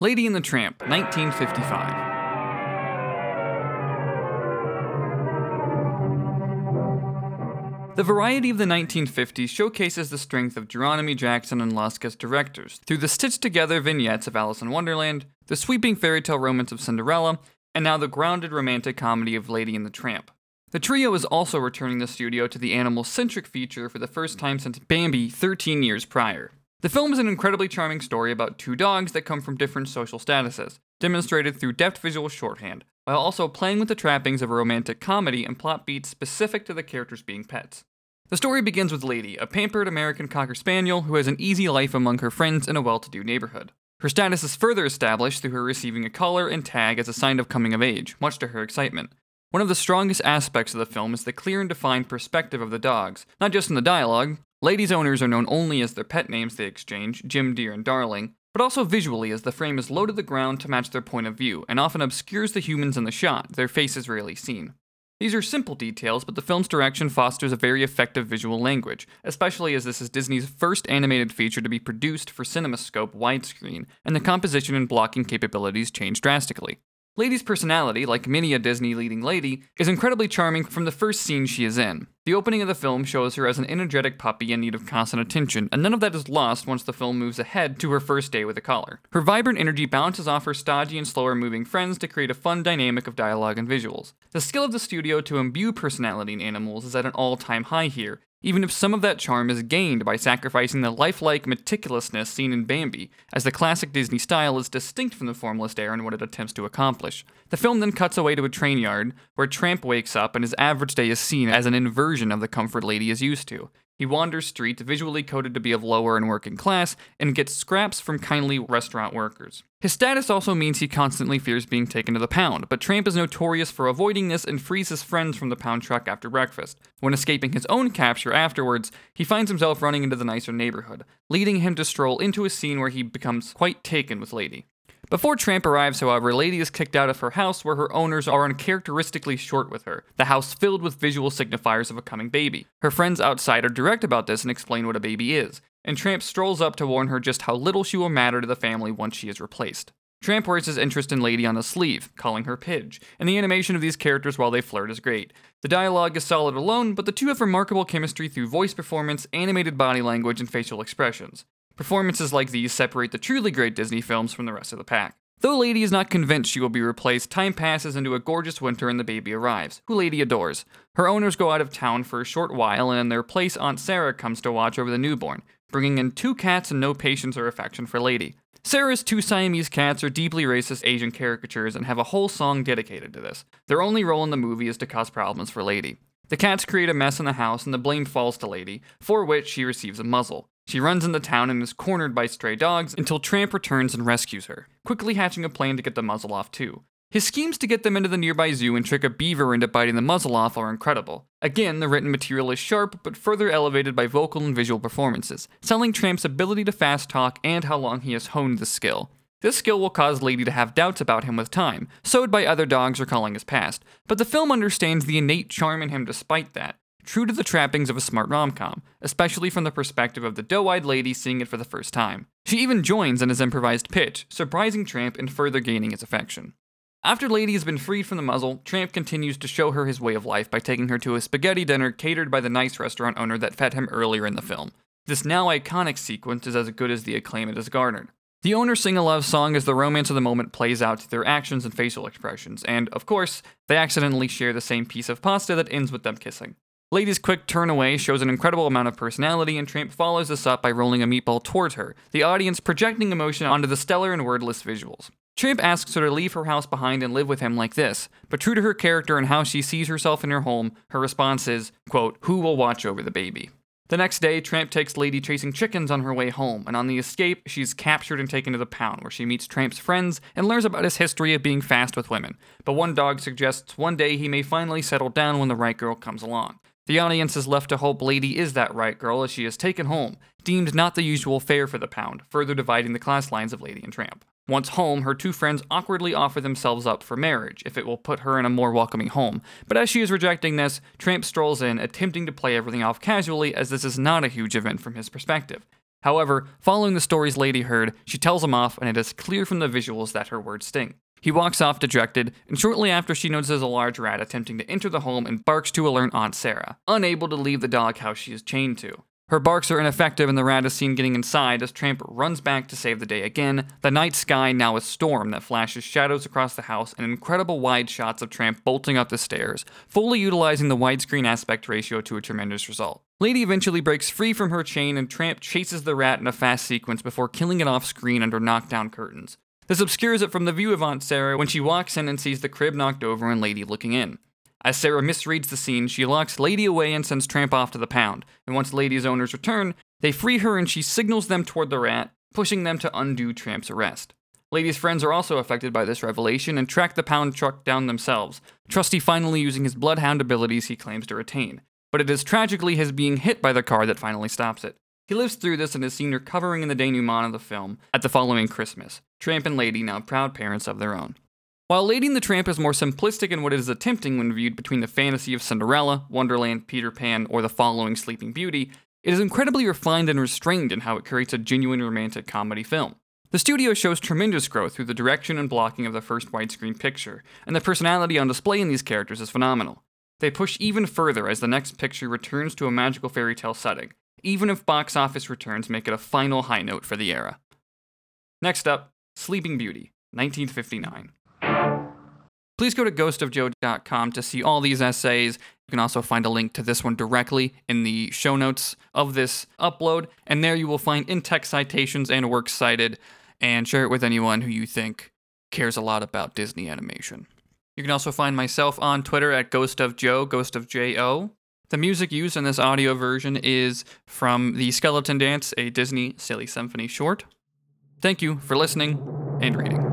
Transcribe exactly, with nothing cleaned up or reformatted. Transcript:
Lady and the Tramp, nineteen fifty-five. The variety of the nineteen fifties showcases the strength of Geronimi, Jackson, and Luske as directors through the stitched-together vignettes of Alice in Wonderland, the sweeping fairy tale romance of Cinderella, and now the grounded romantic comedy of Lady and the Tramp. The trio is also returning the studio to the animal-centric feature for the first time since Bambi thirteen years prior. The film is an incredibly charming story about two dogs that come from different social statuses, demonstrated through deft visual shorthand, while also playing with the trappings of a romantic comedy and plot beats specific to the characters being pets. The story begins with Lady, a pampered American Cocker Spaniel who has an easy life among her friends in a well-to-do neighborhood. Her status is further established through her receiving a collar and tag as a sign of coming of age, much to her excitement. One of the strongest aspects of the film is the clear and defined perspective of the dogs, not just in the dialogue. Lady's owners are known only as their pet names they exchange, Jim, Dear, and Darling, but also visually, as the frame is low to the ground to match their point of view, and often obscures the humans in the shot, their faces rarely seen. These are simple details, but the film's direction fosters a very effective visual language, especially as this is Disney's first animated feature to be produced for CinemaScope widescreen, and the composition and blocking capabilities change drastically. Lady's personality, like many a Disney leading lady, is incredibly charming from the first scene she is in. The opening of the film shows her as an energetic puppy in need of constant attention, and none of that is lost once the film moves ahead to her first day with a collar. Her vibrant energy bounces off her stodgy and slower moving friends to create a fun dynamic of dialogue and visuals. The skill of the studio to imbue personality in animals is at an all-time high here, even if some of that charm is gained by sacrificing the lifelike meticulousness seen in Bambi, as the classic Disney style is distinct from the formalist era in what it attempts to accomplish. The film then cuts away to a train yard, where Tramp wakes up and his average day is seen as an inversion of the comfort Lady is used to. He wanders streets visually coded to be of lower and working class, and gets scraps from kindly restaurant workers. His status also means he constantly fears being taken to the pound, but Tramp is notorious for avoiding this and frees his friends from the pound truck after breakfast. When escaping his own capture afterwards, he finds himself running into the nicer neighborhood, leading him to stroll into a scene where he becomes quite taken with Lady. Before Tramp arrives, however, Lady is kicked out of her house where her owners are uncharacteristically short with her, the house filled with visual signifiers of a coming baby. Her friends outside are direct about this and explain what a baby is, and Tramp strolls up to warn her just how little she will matter to the family once she is replaced. Tramp wears his interest in Lady on his sleeve, calling her Pidge, and the animation of these characters while they flirt is great. The dialogue is solid alone, but the two have remarkable chemistry through voice performance, animated body language, and facial expressions. Performances like these separate the truly great Disney films from the rest of the pack. Though Lady is not convinced she will be replaced, time passes into a gorgeous winter and the baby arrives, who Lady adores. Her owners go out of town for a short while, and in their place Aunt Sarah comes to watch over the newborn, bringing in two cats and no patience or affection for Lady. Sarah's two Siamese cats are deeply racist Asian caricatures and have a whole song dedicated to this. Their only role in the movie is to cause problems for Lady. The cats create a mess in the house and the blame falls to Lady, for which she receives a muzzle. She runs into town and is cornered by stray dogs until Tramp returns and rescues her, quickly hatching a plan to get the muzzle off too. His schemes to get them into the nearby zoo and trick a beaver into biting the muzzle off are incredible. Again, the written material is sharp, but further elevated by vocal and visual performances, selling Tramp's ability to fast talk and how long he has honed this skill. This skill will cause Lady to have doubts about him with time, sowed by other dogs recalling his past, but the film understands the innate charm in him despite that, true to the trappings of a smart rom-com, especially from the perspective of the doe-eyed Lady seeing it for the first time. She even joins in his improvised pitch, surprising Tramp and further gaining his affection. After Lady has been freed from the muzzle, Tramp continues to show her his way of life by taking her to a spaghetti dinner catered by the nice restaurant owner that fed him earlier in the film. This now iconic sequence is as good as the acclaim it has garnered. The owners sing a love song as the romance of the moment plays out through their actions and facial expressions, and, of course, they accidentally share the same piece of pasta that ends with them kissing. Lady's quick turn away shows an incredible amount of personality, and Tramp follows this up by rolling a meatball towards her, the audience projecting emotion onto the stellar and wordless visuals. Tramp asks her to leave her house behind and live with him like this, but true to her character and how she sees herself in her home, her response is, quote, "Who will watch over the baby?" The next day, Tramp takes Lady chasing chickens on her way home, and on the escape, she's captured and taken to the pound, where she meets Tramp's friends and learns about his history of being fast with women, but one dog suggests one day he may finally settle down when the right girl comes along. The audience is left to hope Lady is that right girl as she is taken home, deemed not the usual fare for the pound, further dividing the class lines of Lady and Tramp. Once home, her two friends awkwardly offer themselves up for marriage, if it will put her in a more welcoming home, but as she is rejecting this, Tramp strolls in, attempting to play everything off casually as this is not a huge event from his perspective. However, following the stories Lady heard, she tells him off, and it is clear from the visuals that her words sting. He walks off dejected, and shortly after she notices a large rat attempting to enter the home and barks to alert Aunt Sarah, unable to leave the doghouse she is chained to. Her barks are ineffective and the rat is seen getting inside as Tramp runs back to save the day again, the night sky now a storm that flashes shadows across the house and incredible wide shots of Tramp bolting up the stairs, fully utilizing the widescreen aspect ratio to a tremendous result. Lady eventually breaks free from her chain and Tramp chases the rat in a fast sequence before killing it off screen under knockdown curtains. This obscures it from the view of Aunt Sarah when she walks in and sees the crib knocked over and Lady looking in. As Sarah misreads the scene, she locks Lady away and sends Tramp off to the pound, and once Lady's owners return, they free her and she signals them toward the rat, pushing them to undo Tramp's arrest. Lady's friends are also affected by this revelation and track the pound truck down themselves, Trusty finally using his bloodhound abilities he claims to retain, but it is tragically his being hit by the car that finally stops it. He lives through this and is seen recovering in the denouement of the film at the following Christmas, Tramp and Lady now proud parents of their own. While Lady and the Tramp is more simplistic in what it is attempting when viewed between the fantasy of Cinderella, Wonderland, Peter Pan, or the following Sleeping Beauty, it is incredibly refined and restrained in how it creates a genuine romantic comedy film. The studio shows tremendous growth through the direction and blocking of the first widescreen picture, and the personality on display in these characters is phenomenal. They push even further as the next picture returns to a magical fairy tale setting, even if box office returns make it a final high note for the era. Next up, Sleeping Beauty, nineteen fifty-nine. Please go to ghost of joe dot com to see all these essays. You can also find a link to this one directly in the show notes of this upload, and there you will find in-text citations and works cited, and share it with anyone who you think cares a lot about Disney animation. You can also find myself on Twitter at ghostofjoe, ghost of J O. The music used in this audio version is from The Skeleton Dance, a Disney Silly Symphony short. Thank you for listening and reading.